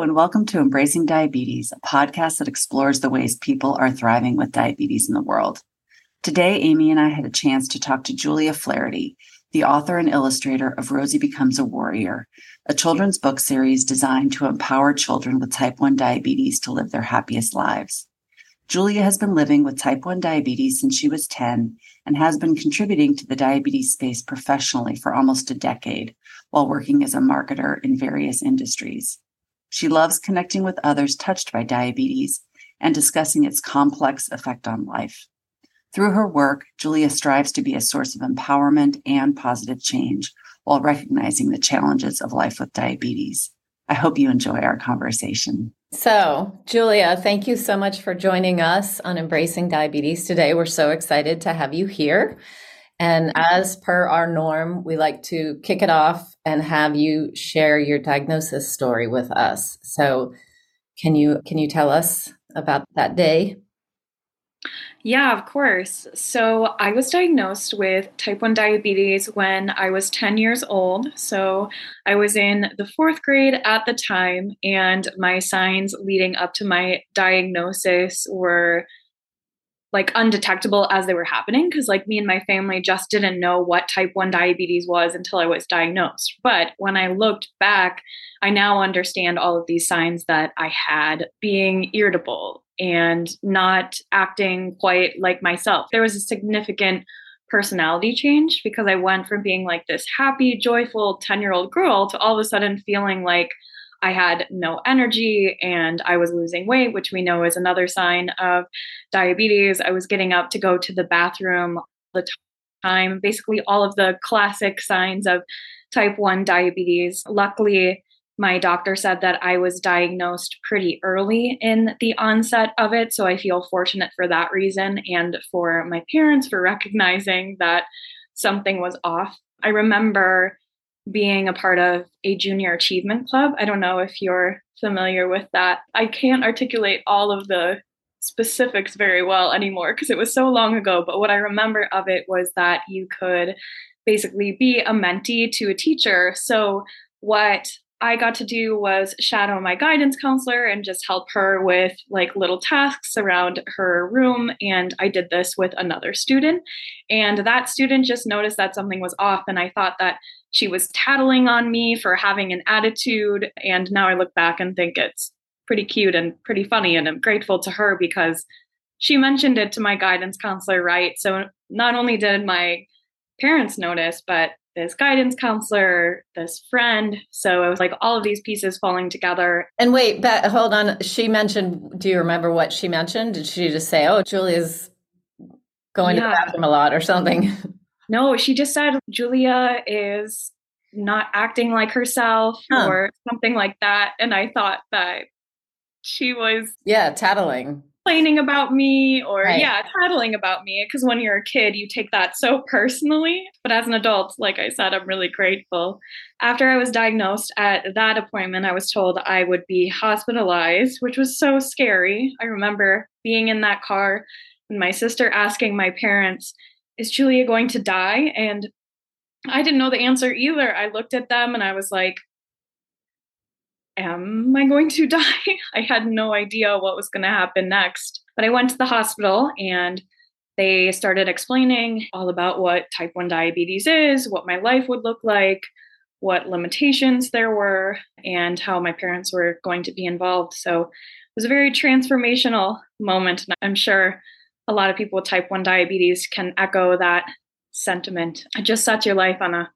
Hello, and welcome to Embracing Diabetes, a podcast that explores the ways people are thriving with diabetes in the world. Today, Amy and I had a chance to talk to Julia Flaherty, the author and illustrator of Rosie Becomes a Warrior, a children's book series designed to empower children with type 1 diabetes to live their happiest lives. Julia has been living with type 1 diabetes since she was 10 and has been contributing to the diabetes space professionally for almost a decade while working as a marketer in various industries. She loves connecting with others touched by diabetes and discussing its complex effect on life. Through her work, Julia strives to be a source of empowerment and positive change while recognizing the challenges of life with diabetes. I hope you enjoy our conversation. So, Julia, thank you so much for joining us on Embracing Diabetes today. We're so excited to have you here. And as per our norm, we like to kick it off and have you share your diagnosis story with us. So, can you tell us about that day? Yeah, of course. So I was diagnosed with type 1 diabetes when I was 10 years old. So I was in the fourth grade at the time, and my signs leading up to my diagnosis were like undetectable as they were happening, because like me and my family just didn't know what type 1 diabetes was until I was diagnosed. But when I looked back, I now understand all of these signs that I had: being irritable and not acting quite like myself. There was a significant personality change because I went from being like this happy, joyful 10-year-old girl to all of a sudden feeling like I had no energy and I was losing weight, which we know is another sign of diabetes. I was getting up to go to the bathroom all the time, basically all of the classic signs of type 1 diabetes. Luckily, my doctor said that I was diagnosed pretty early in the onset of it. So I feel fortunate for that reason and for my parents for recognizing that something was off. I remember being a part of a junior achievement club. I don't know if you're familiar with that. I can't articulate all of the specifics very well anymore because it was so long ago. But what I remember of it was that you could basically be a mentee to a teacher. So what I got to do was shadow my guidance counselor and just help her with like little tasks around her room. And I did this with another student. And that student just noticed that something was off. And I thought that she was tattling on me for having an attitude. And now I look back and think it's pretty cute and pretty funny. And I'm grateful to her because she mentioned it to my guidance counselor, right? So not only did my parents notice, but this guidance counselor, this friend. So it was like all of these pieces falling together. And wait, but hold on. She mentioned, do you remember what she mentioned? Did she just say, oh, Julia's going to the bathroom a lot or something? No, she just said Julia is not acting like herself or something like that. And I thought that she was tattling. Complaining about me or tattling about me, because when you're a kid you take that so personally. But as an adult, like I said, I'm really grateful. After I was diagnosed, at that appointment I was told I would be hospitalized, which was so scary. I remember being in that car and my sister asking my parents, is Julia going to die? And I didn't know the answer either. I looked at them and I was like, am I going to die? I had no idea what was going to happen next. But I went to the hospital and they started explaining all about what type 1 diabetes is, what my life would look like, what limitations there were, and how my parents were going to be involved. So it was a very transformational moment. And I'm sure a lot of people with type 1 diabetes can echo that sentiment. It just sets your life on a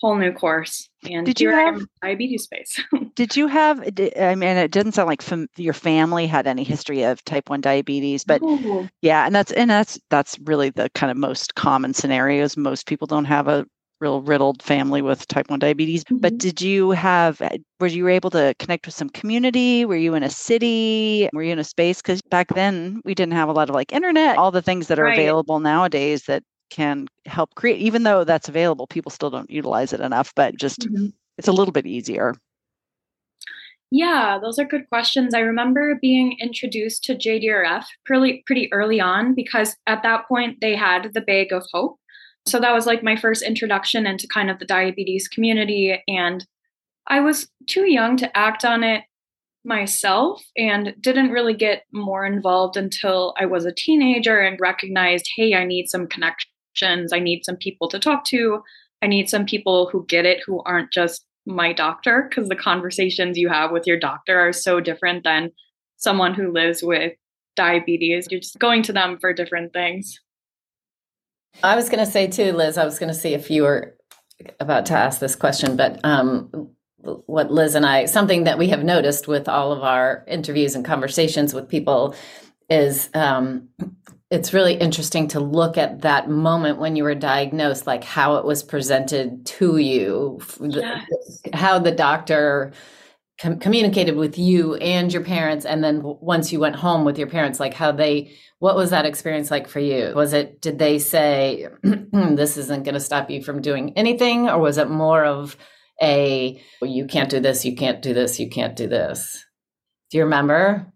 whole new course. And did you have diabetes space? Did you have, I mean, it didn't sound like your family had any history of type 1 diabetes, but that's really the kind of most common scenarios. Most people don't have a real riddled family with type 1 diabetes, but were you able to connect with some community? Were you in a city? Were you in a space? Because back then we didn't have a lot of like internet, all the things that are available nowadays that can help create, even though that's available, people still don't utilize it enough, but just it's a little bit easier. Yeah, those are good questions. I remember being introduced to JDRF pretty early on, because at that point they had the Bag of Hope. So that was like my first introduction into kind of the diabetes community. And I was too young to act on it myself and didn't really get more involved until I was a teenager and recognized, hey, I need some connections. I need some people to talk to. I need some people who get it, who aren't just my doctor, because the conversations you have with your doctor are so different than someone who lives with diabetes. You're just going to them for different things. I was going to say too, Liz, I was going to see if you were about to ask this question, but what Liz and I, something that we have noticed with all of our interviews and conversations with people is it's really interesting to look at that moment when you were diagnosed, like how it was presented to you, yes. How the doctor communicated with you and your parents. And then once you went home with your parents, like how they, what was that experience like for you? Was it, did they say, this isn't going to stop you from doing anything? Or was it more of a, you can't do this, you can't do this, you can't do this? Do you remember?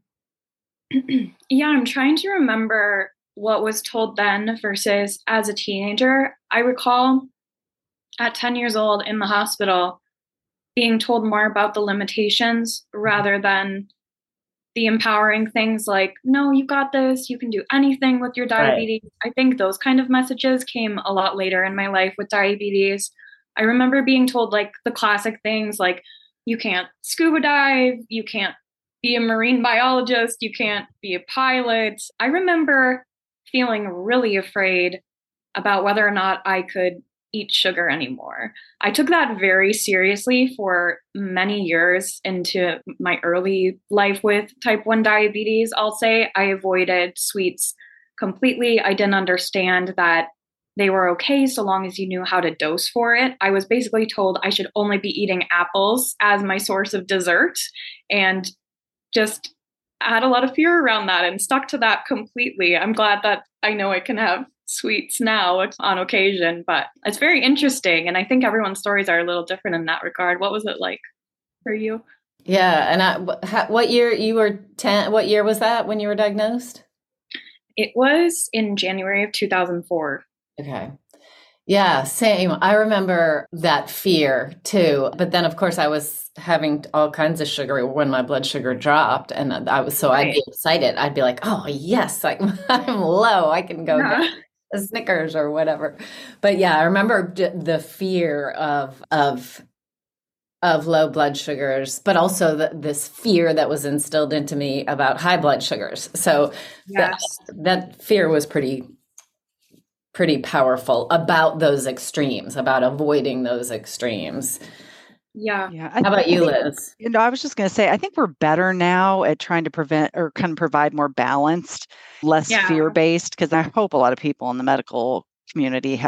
Yeah, I'm trying to remember what was told then versus as a teenager. I recall at 10 years old in the hospital being told more about the limitations rather than the empowering things like, no, you got this, you can do anything with your diabetes. Right. I think those kind of messages came a lot later in my life with diabetes. I remember being told like the classic things like, you can't scuba dive, you can't be a marine biologist, you can't be a pilot. I remember feeling really afraid about whether or not I could eat sugar anymore. I took that very seriously for many years into my early life with type 1 diabetes. I'll say I avoided sweets completely. I didn't understand that they were okay so long as you knew how to dose for it. I was basically told I should only be eating apples as my source of dessert, and just had a lot of fear around that and stuck to that completely. I'm glad that I know I can have sweets now on occasion, but it's very interesting. And I think everyone's stories are a little different in that regard. What was it like for you? Yeah. And what year you were 10? What year was that when you were diagnosed? It was in January of 2004. Okay. Yeah, same. I remember that fear too. But then of course I was having all kinds of sugar when my blood sugar dropped, and I was, so right. I'd be excited. I'd be like, oh yes, I'm low. I can go get a Snickers or whatever. But yeah, I remember the fear of low blood sugars, but also this fear that was instilled into me about high blood sugars. So yes. that fear was pretty powerful about those extremes, about avoiding those extremes. Yeah. How about you, Liz? You know, I was just going to say, I think we're better now at trying to prevent or kind of provide more balanced, less fear-based, because I hope a lot of people in the medical community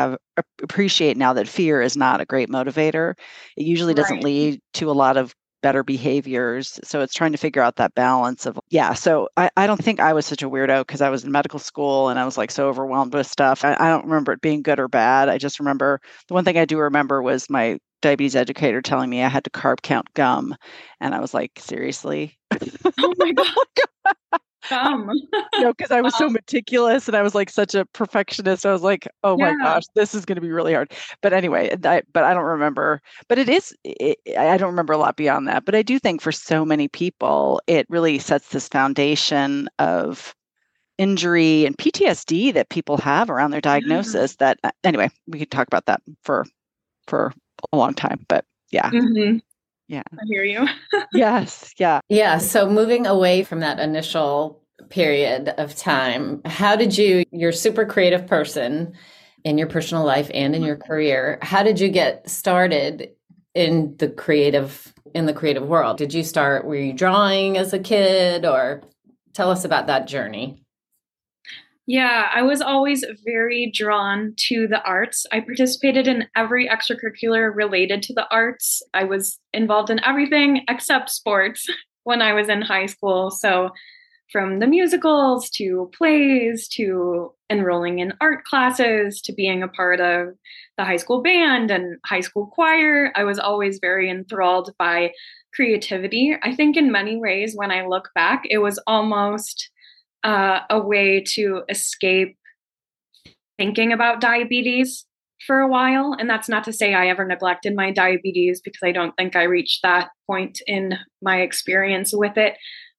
appreciate now that fear is not a great motivator. It usually doesn't lead to a lot of better behaviors. So it's trying to figure out that balance of, So I don't think I was such a weirdo because I was in medical school and I was like so overwhelmed with stuff. I don't remember it being good or bad. I just remember the one thing I do remember was my diabetes educator telling me I had to carb count gum. And I was like, seriously? Oh my God. Gum. Because I was so meticulous and I was like such a perfectionist. I was like, oh my gosh, this is going to be really hard. But anyway, but I don't remember. But I don't remember a lot beyond that. But I do think for so many people, it really sets this foundation of injury and PTSD that people have around their diagnosis. Mm-hmm. That anyway, we could talk about that for a long time. But yeah. Mm-hmm. Yeah. I hear you. Yes. Yeah. Yeah. So moving away from that initial period of time, how did you're a super creative person in your personal life and in your career. How did you get started in the creative world? Did you start, were you drawing as a kid, or tell us about that journey? Yeah, I was always very drawn to the arts. I participated in every extracurricular related to the arts. I was involved in everything except sports when I was in high school. So from the musicals to plays to enrolling in art classes to being a part of the high school band and high school choir, I was always very enthralled by creativity. I think in many ways, when I look back, it was almost a way to escape thinking about diabetes for a while. And that's not to say I ever neglected my diabetes, because I don't think I reached that point in my experience with it.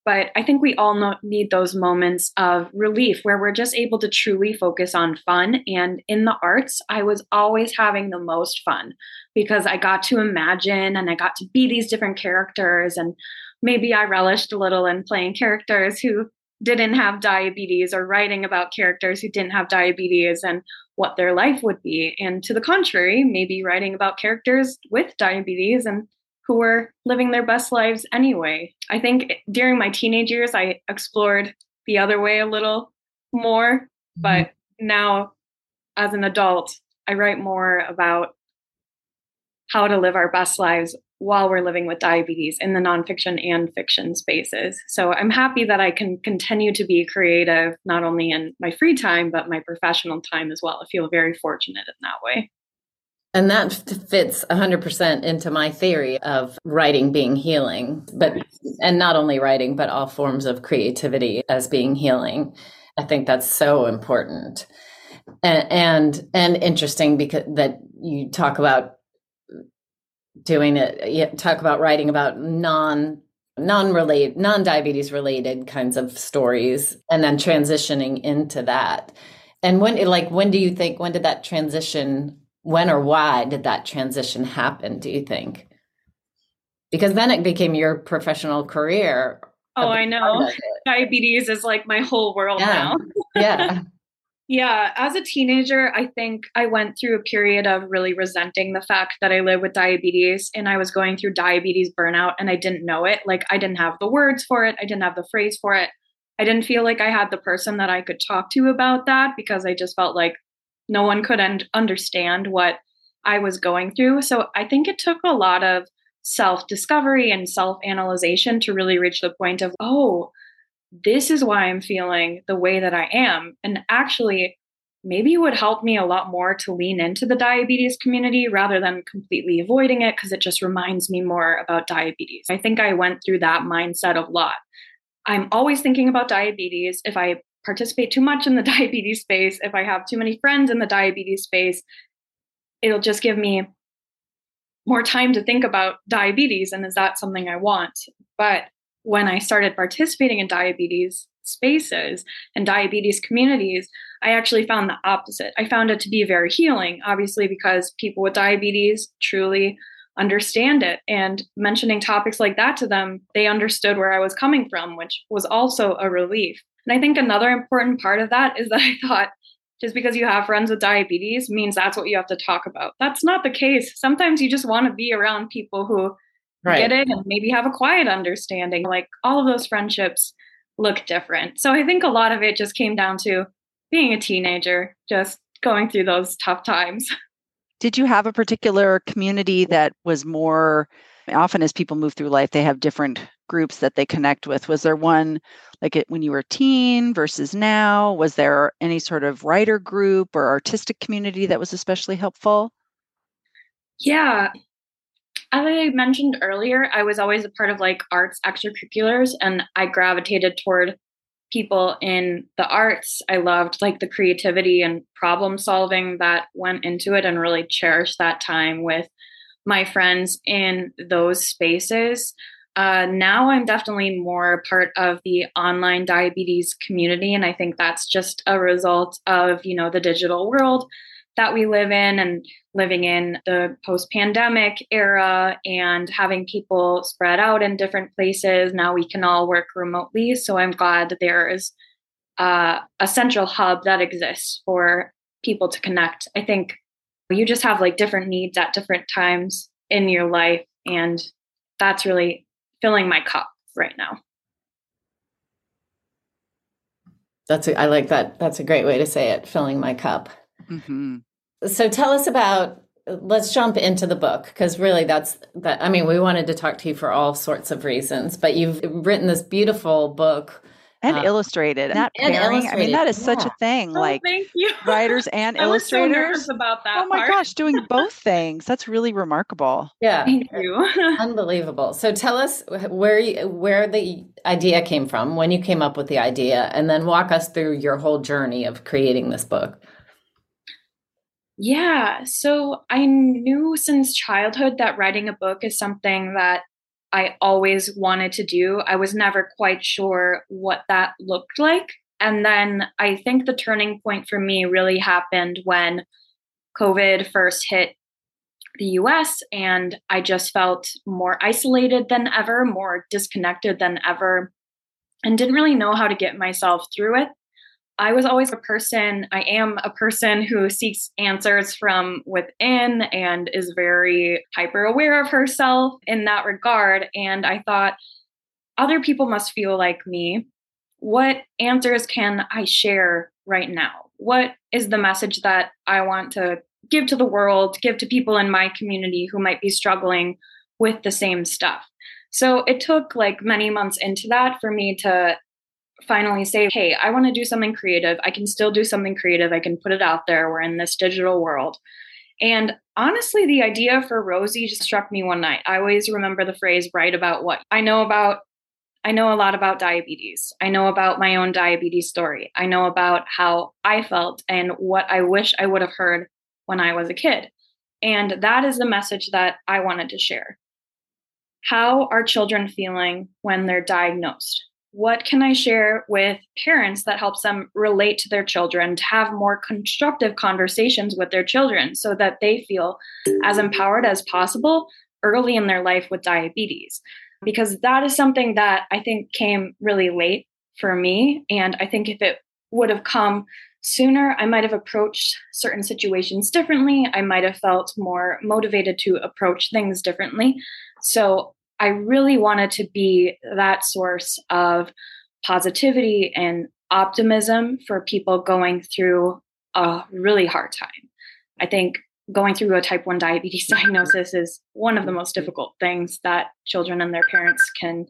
But I think we all need those moments of relief where we're just able to truly focus on fun. And in the arts, I was always having the most fun because I got to imagine and I got to be these different characters. And maybe I relished a little in playing characters who didn't have diabetes, or writing about characters who didn't have diabetes and what their life would be. And to the contrary, maybe writing about characters with diabetes and who were living their best lives anyway. I think during my teenage years, I explored the other way a little more. But now, as an adult, I write more about how to live our best lives while we're living with diabetes in the nonfiction and fiction spaces. So I'm happy that I can continue to be creative, not only in my free time, but my professional time as well. I feel very fortunate in that way. And that fits 100% into my theory of writing being healing, and not only writing, but all forms of creativity as being healing. I think that's so important and interesting, because that you talk about doing it, you talk about writing about non-related, non-diabetes related kinds of stories, and then transitioning into that. And why did that transition happen, do you think? Because then it became your professional career. Oh, I know. Diabetes is like my whole world now. Yeah. Yeah. As a teenager, I think I went through a period of really resenting the fact that I live with diabetes, and I was going through diabetes burnout and I didn't know it. Like, I didn't have the words for it. I didn't have the phrase for it. I didn't feel like I had the person that I could talk to about that, because I just felt like no one could understand what I was going through. So I think it took a lot of self-discovery and self-analyzation to really reach the point of, oh, this is why I'm feeling the way that I am. And actually, maybe it would help me a lot more to lean into the diabetes community rather than completely avoiding it, because it just reminds me more about diabetes. I think I went through that mindset a lot. I'm always thinking about diabetes. If I participate too much in the diabetes space, if I have too many friends in the diabetes space, it'll just give me more time to think about diabetes. And is that something I want? But when I started participating in diabetes spaces and diabetes communities, I actually found the opposite. I found it to be very healing, obviously, because people with diabetes truly understand it. And mentioning topics like that to them, they understood where I was coming from, which was also a relief. And I think another important part of that is that I thought just because you have friends with diabetes means that's what you have to talk about. That's not the case. Sometimes you just want to be around people who get it and maybe have a quiet understanding. Like, all of those friendships look different. So I think a lot of it just came down to being a teenager, just going through those tough times. Did you have a particular community that was more, often as people move through life, they have different groups that they connect with? Was there one, like when you were a teen versus now? Was there any sort of writer group or artistic community that was especially helpful? Yeah. As I mentioned earlier, I was always a part of like arts extracurriculars, and I gravitated toward people in the arts. I loved like the creativity and problem solving that went into it, and really cherished that time with my friends in those spaces. Now I'm definitely more part of the online diabetes community. And I think that's just a result of, the digital world that we live in, and living in the post-pandemic era and having people spread out in different places. Now we can all work remotely. So I'm glad that there is a central hub that exists for people to connect. I think you just have like different needs at different times in your life. And that's really filling my cup right now. I like that. That's a great way to say it, filling my cup. Mm-hmm. So tell us about, let's jump into the book, because really we wanted to talk to you for all sorts of reasons, but you've written this beautiful book. And illustrated. Illustrated. I mean, that is such a thing. Oh, like, thank you. Writers and illustrators. I was so nervous about that. Oh my gosh, doing both things. That's really remarkable. Yeah. Thank you. Unbelievable. So tell us where the idea came from, when you came up with the idea, and then walk us through your whole journey of creating this book. Yeah. So I knew since childhood that writing a book is something that I always wanted to do. I was never quite sure what that looked like. And then I think the turning point for me really happened when COVID first hit the US, and I just felt more isolated than ever, more disconnected than ever, and didn't really know how to get myself through it. I am a person who seeks answers from within and is very hyper aware of herself in that regard. And I thought, other people must feel like me. What answers can I share right now? What is the message that I want to give to the world, give to people in my community who might be struggling with the same stuff? So it took like many months into that for me to finally say, hey, I want to do something creative. I can still do something creative. I can put it out there. We're in this digital world. And honestly, the idea for Rosie just struck me one night. I always remember the phrase, write about what I know about. I know a lot about diabetes. I know about my own diabetes story. I know about how I felt and what I wish I would have heard when I was a kid. And that is the message that I wanted to share. How are children feeling when they're diagnosed? What can I share with parents that helps them relate to their children, to have more constructive conversations with their children so that they feel as empowered as possible early in their life with diabetes? Because that is something that I think came really late for me. And I think if it would have come sooner, I might have approached certain situations differently. I might have felt more motivated to approach things differently. So I really wanted to be that source of positivity and optimism for people going through a really hard time. I think going through a type 1 diabetes diagnosis is one of the most difficult things that children and their parents can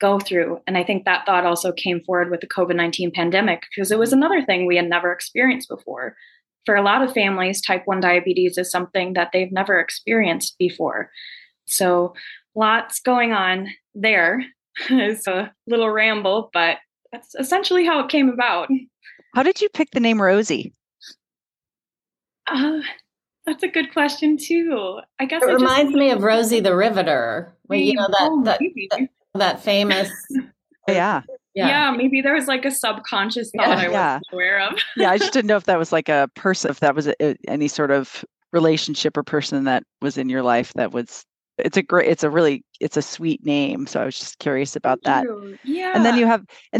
go through. And I think that thought also came forward with the COVID-19 pandemic, because it was another thing we had never experienced before. For a lot of families, type 1 diabetes is something that they've never experienced before. So lots going on there. It's a little ramble, but that's essentially how it came about. How did you pick the name Rosie? That's a good question too. I guess it reminds me of Rosie the Riveter. Well, you know that famous. Yeah. Yeah. Maybe there was like a subconscious thought I wasn't aware of. I just didn't know if that was like a person, if that was any sort of relationship or person that was in your life that was. It's a sweet name. So I was just curious about that. Yeah. And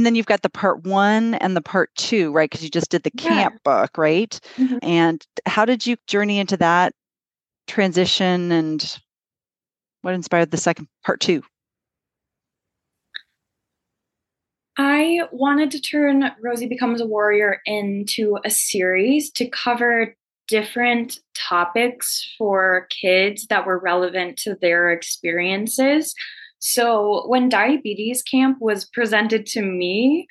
then you've got the part 1 and the part 2, right? Because you just did the camp book, right? Mm-hmm. And how did you journey into that transition, and what inspired the second part 2? I wanted to turn Rosie Becomes a Warrior into a series to cover different topics for kids that were relevant to their experiences. So when diabetes camp was presented to me,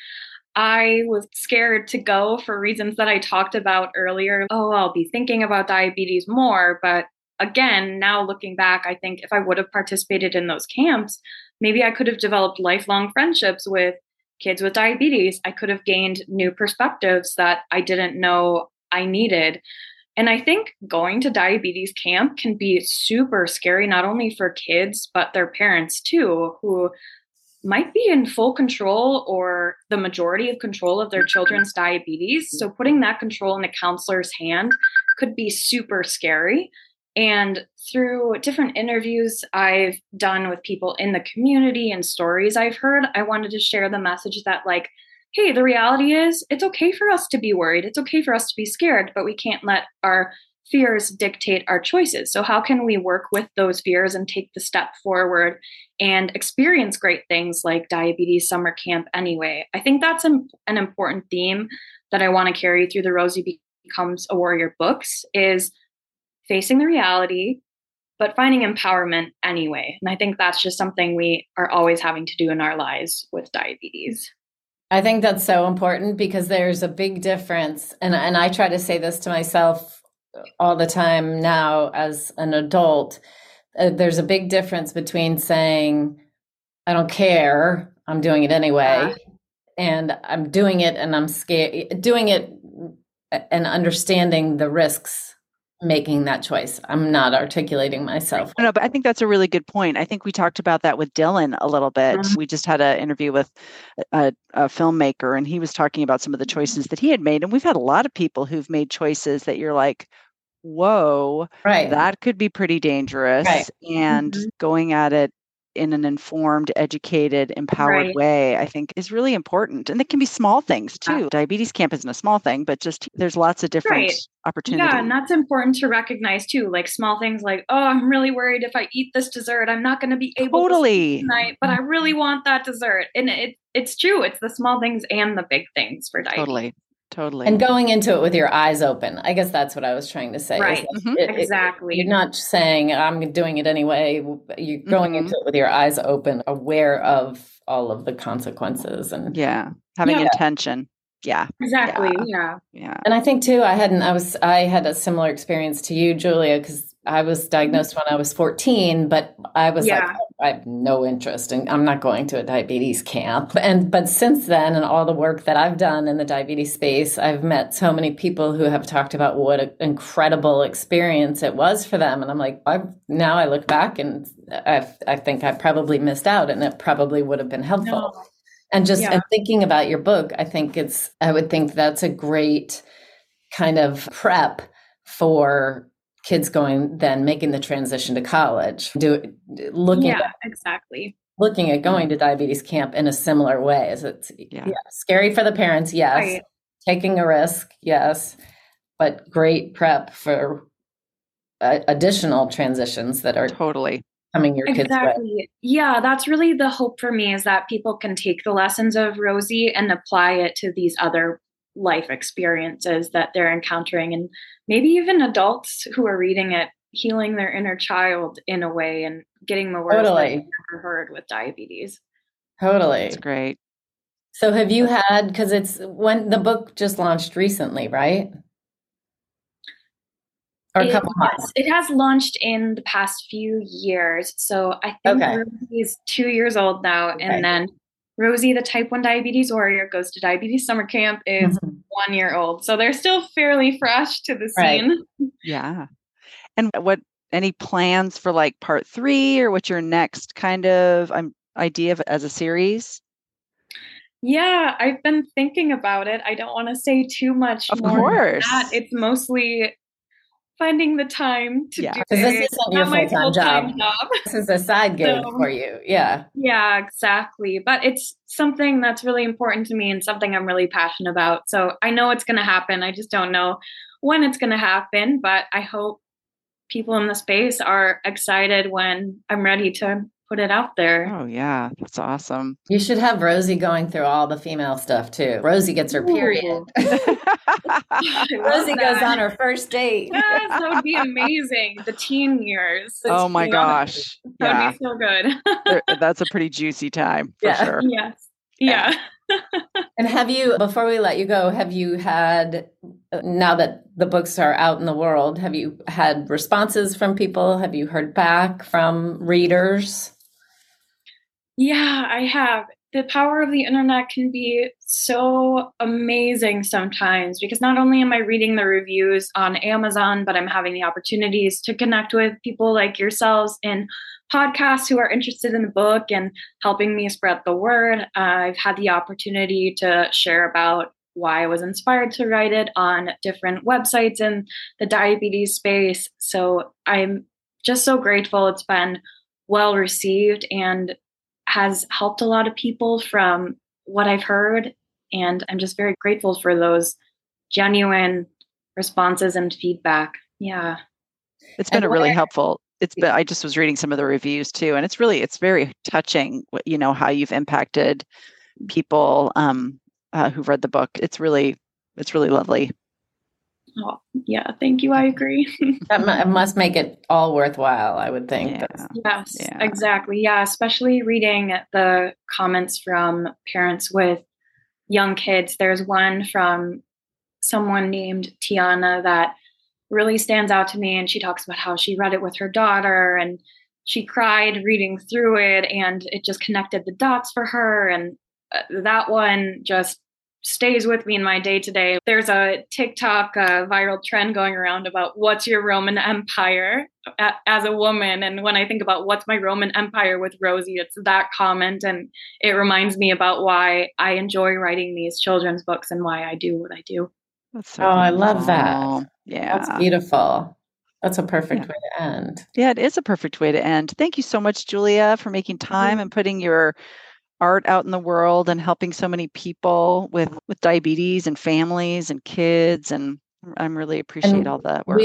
I was scared to go for reasons that I talked about earlier. Oh, I'll be thinking about diabetes more. But again, now looking back, I think if I would have participated in those camps, maybe I could have developed lifelong friendships with kids with diabetes. I could have gained new perspectives that I didn't know I needed. And I think going to diabetes camp can be super scary, not only for kids, but their parents too, who might be in full control or the majority of control of their children's diabetes. So putting that control in a counselor's hand could be super scary. And through different interviews I've done with people in the community and stories I've heard, I wanted to share the message that, like, hey, the reality is it's okay for us to be worried. It's okay for us to be scared, but we can't let our fears dictate our choices. So how can we work with those fears and take the step forward and experience great things like diabetes summer camp anyway? I think that's an important theme that I want to carry through the Rosie Becomes a Warrior books, is facing the reality, but finding empowerment anyway. And I think that's just something we are always having to do in our lives with diabetes. I think that's so important, because there's a big difference. And I try to say this to myself all the time now as an adult. There's a big difference between saying, I don't care, I'm doing it anyway. And I'm doing it and I'm scared, doing it and understanding the risks making that choice. I'm not articulating myself. No, but I think that's a really good point. I think we talked about that with Dylan a little bit. Mm-hmm. We just had an interview with a filmmaker, and he was talking about some of the choices that he had made. And we've had a lot of people who've made choices that you're like, whoa, right, that could be pretty dangerous. Right. And mm-hmm. going at it in an informed, educated, empowered right. way, I think is really important. And it can be small things too. Yeah. Diabetes camp isn't a small thing, but just there's lots of different right. opportunities. Yeah, and that's important to recognize too. Like small things like, oh, I'm really worried if I eat this dessert, I'm not going to be able to sleep tonight, but I really want that dessert. And it's true. It's the small things and the big things for diabetes. Totally. And going into it with your eyes open. I guess that's what I was trying to say. Right. Like, mm-hmm. Exactly. You're not saying I'm doing it anyway. You're going mm-hmm. into it with your eyes open, aware of all of the consequences and having intention. Yeah. Exactly. Yeah. And I think too, I had a similar experience to you, Julia, because I was diagnosed when I was 14, but I was like, I have no interest and I'm not going to a diabetes camp. But since then, and all the work that I've done in the diabetes space, I've met so many people who have talked about what an incredible experience it was for them. And I'm like, now I look back and I think I probably missed out, and it probably would have been helpful. No. And just thinking about your book, I would think that's a great kind of prep for kids making the transition to college, looking at going to diabetes camp in a similar way. Is it scary for the parents? Yes. Right. Taking a risk. Yes. But great prep for additional transitions that are totally coming your kids' way. Yeah. That's really the hope for me, is that people can take the lessons of Rosie and apply it to these other life experiences that they're encountering, and maybe even adults who are reading it, healing their inner child in a way and getting the words that they've never heard with diabetes. Totally. That's great. So have you had, cause when the book just launched recently, right? Or a couple months. It has launched in the past few years. So I think Rosie's 2 years old now. Okay. And then Rosie, the type 1 diabetes warrior, goes to diabetes summer camp, is mm-hmm. 1 year old. So they're still fairly fresh to the scene. Right. Yeah. And any plans for like part 3, or what's your next kind of idea as a series? Yeah, I've been thinking about it. I don't want to say too much more. Of course. It's mostly finding the time to do this. This isn't your full-time job. This is a side gig for you. Yeah. Yeah, exactly. But it's something that's really important to me and something I'm really passionate about. So I know it's going to happen. I just don't know when it's going to happen, but I hope people in the space are excited when I'm ready to put it out there. Oh yeah. That's awesome. You should have Rosie going through all the female stuff too. Rosie gets her period. Rosie goes on her first date. Yes, that would be amazing. The teen years. Oh my gosh. That would be so good. That's a pretty juicy time for sure. Yes. Yeah. And have you, before we let you go, have you had, now that the books are out in the world, have you had responses from people? Have you heard back from readers? Yeah, I have. The power of the internet can be so amazing sometimes, because not only am I reading the reviews on Amazon, but I'm having the opportunities to connect with people like yourselves in podcasts who are interested in the book and helping me spread the word. I've had the opportunity to share about why I was inspired to write it on different websites in the diabetes space. So I'm just so grateful. It's been well received and has helped a lot of people from what I've heard. And I'm just very grateful for those genuine responses and feedback. Yeah. It's been really helpful. I just was reading some of the reviews too, and it's very touching, you know, how you've impacted people who've read the book. It's really lovely. Oh, yeah. Thank you. I agree. That must make it all worthwhile, I would think. Yeah. Yes, exactly. Yeah. Especially reading the comments from parents with young kids. There's one from someone named Tiana that really stands out to me. And she talks about how she read it with her daughter and she cried reading through it, and it just connected the dots for her. And that one just stays with me in my day-to-day. There's a TikTok viral trend going around about what's your Roman Empire as a woman. And when I think about what's my Roman Empire with Rosie, it's that comment. And it reminds me about why I enjoy writing these children's books and why I do what I do. That's so beautiful. I love that. Yeah. That's beautiful. That's a perfect way to end. Yeah, it is a perfect way to end. Thank you so much, Julia, for making time and putting your art out in the world and helping so many people with diabetes and families and kids. And I really appreciate all that work.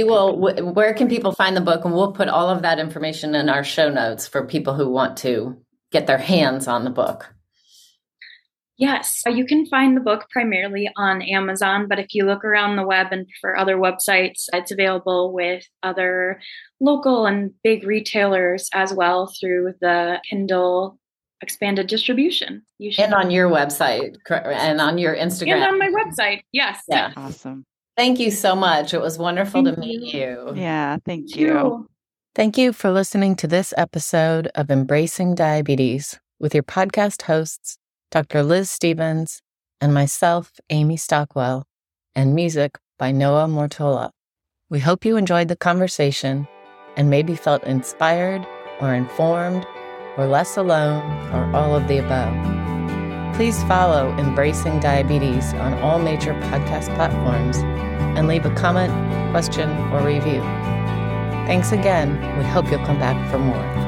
Where can people find the book? And we'll put all of that information in our show notes for people who want to get their hands on the book. Yes, you can find the book primarily on Amazon, but if you look around the web and for other websites, it's available with other local and big retailers as well through the Kindle expanded distribution. And on your website and on your Instagram. And on my website, yes. Yeah. Awesome. Thank you so much. It was wonderful to meet you. Yeah, thank you. Thank you for listening to this episode of Embracing Diabetes with your podcast hosts, Dr. Liz Stevens, and myself, Amy Stockwell, and music by Noah Mortola. We hope you enjoyed the conversation and maybe felt inspired or informed or less alone or all of the above. Please follow Embracing Diabetes on all major podcast platforms and leave a comment, question, or review. Thanks again. We hope you'll come back for more.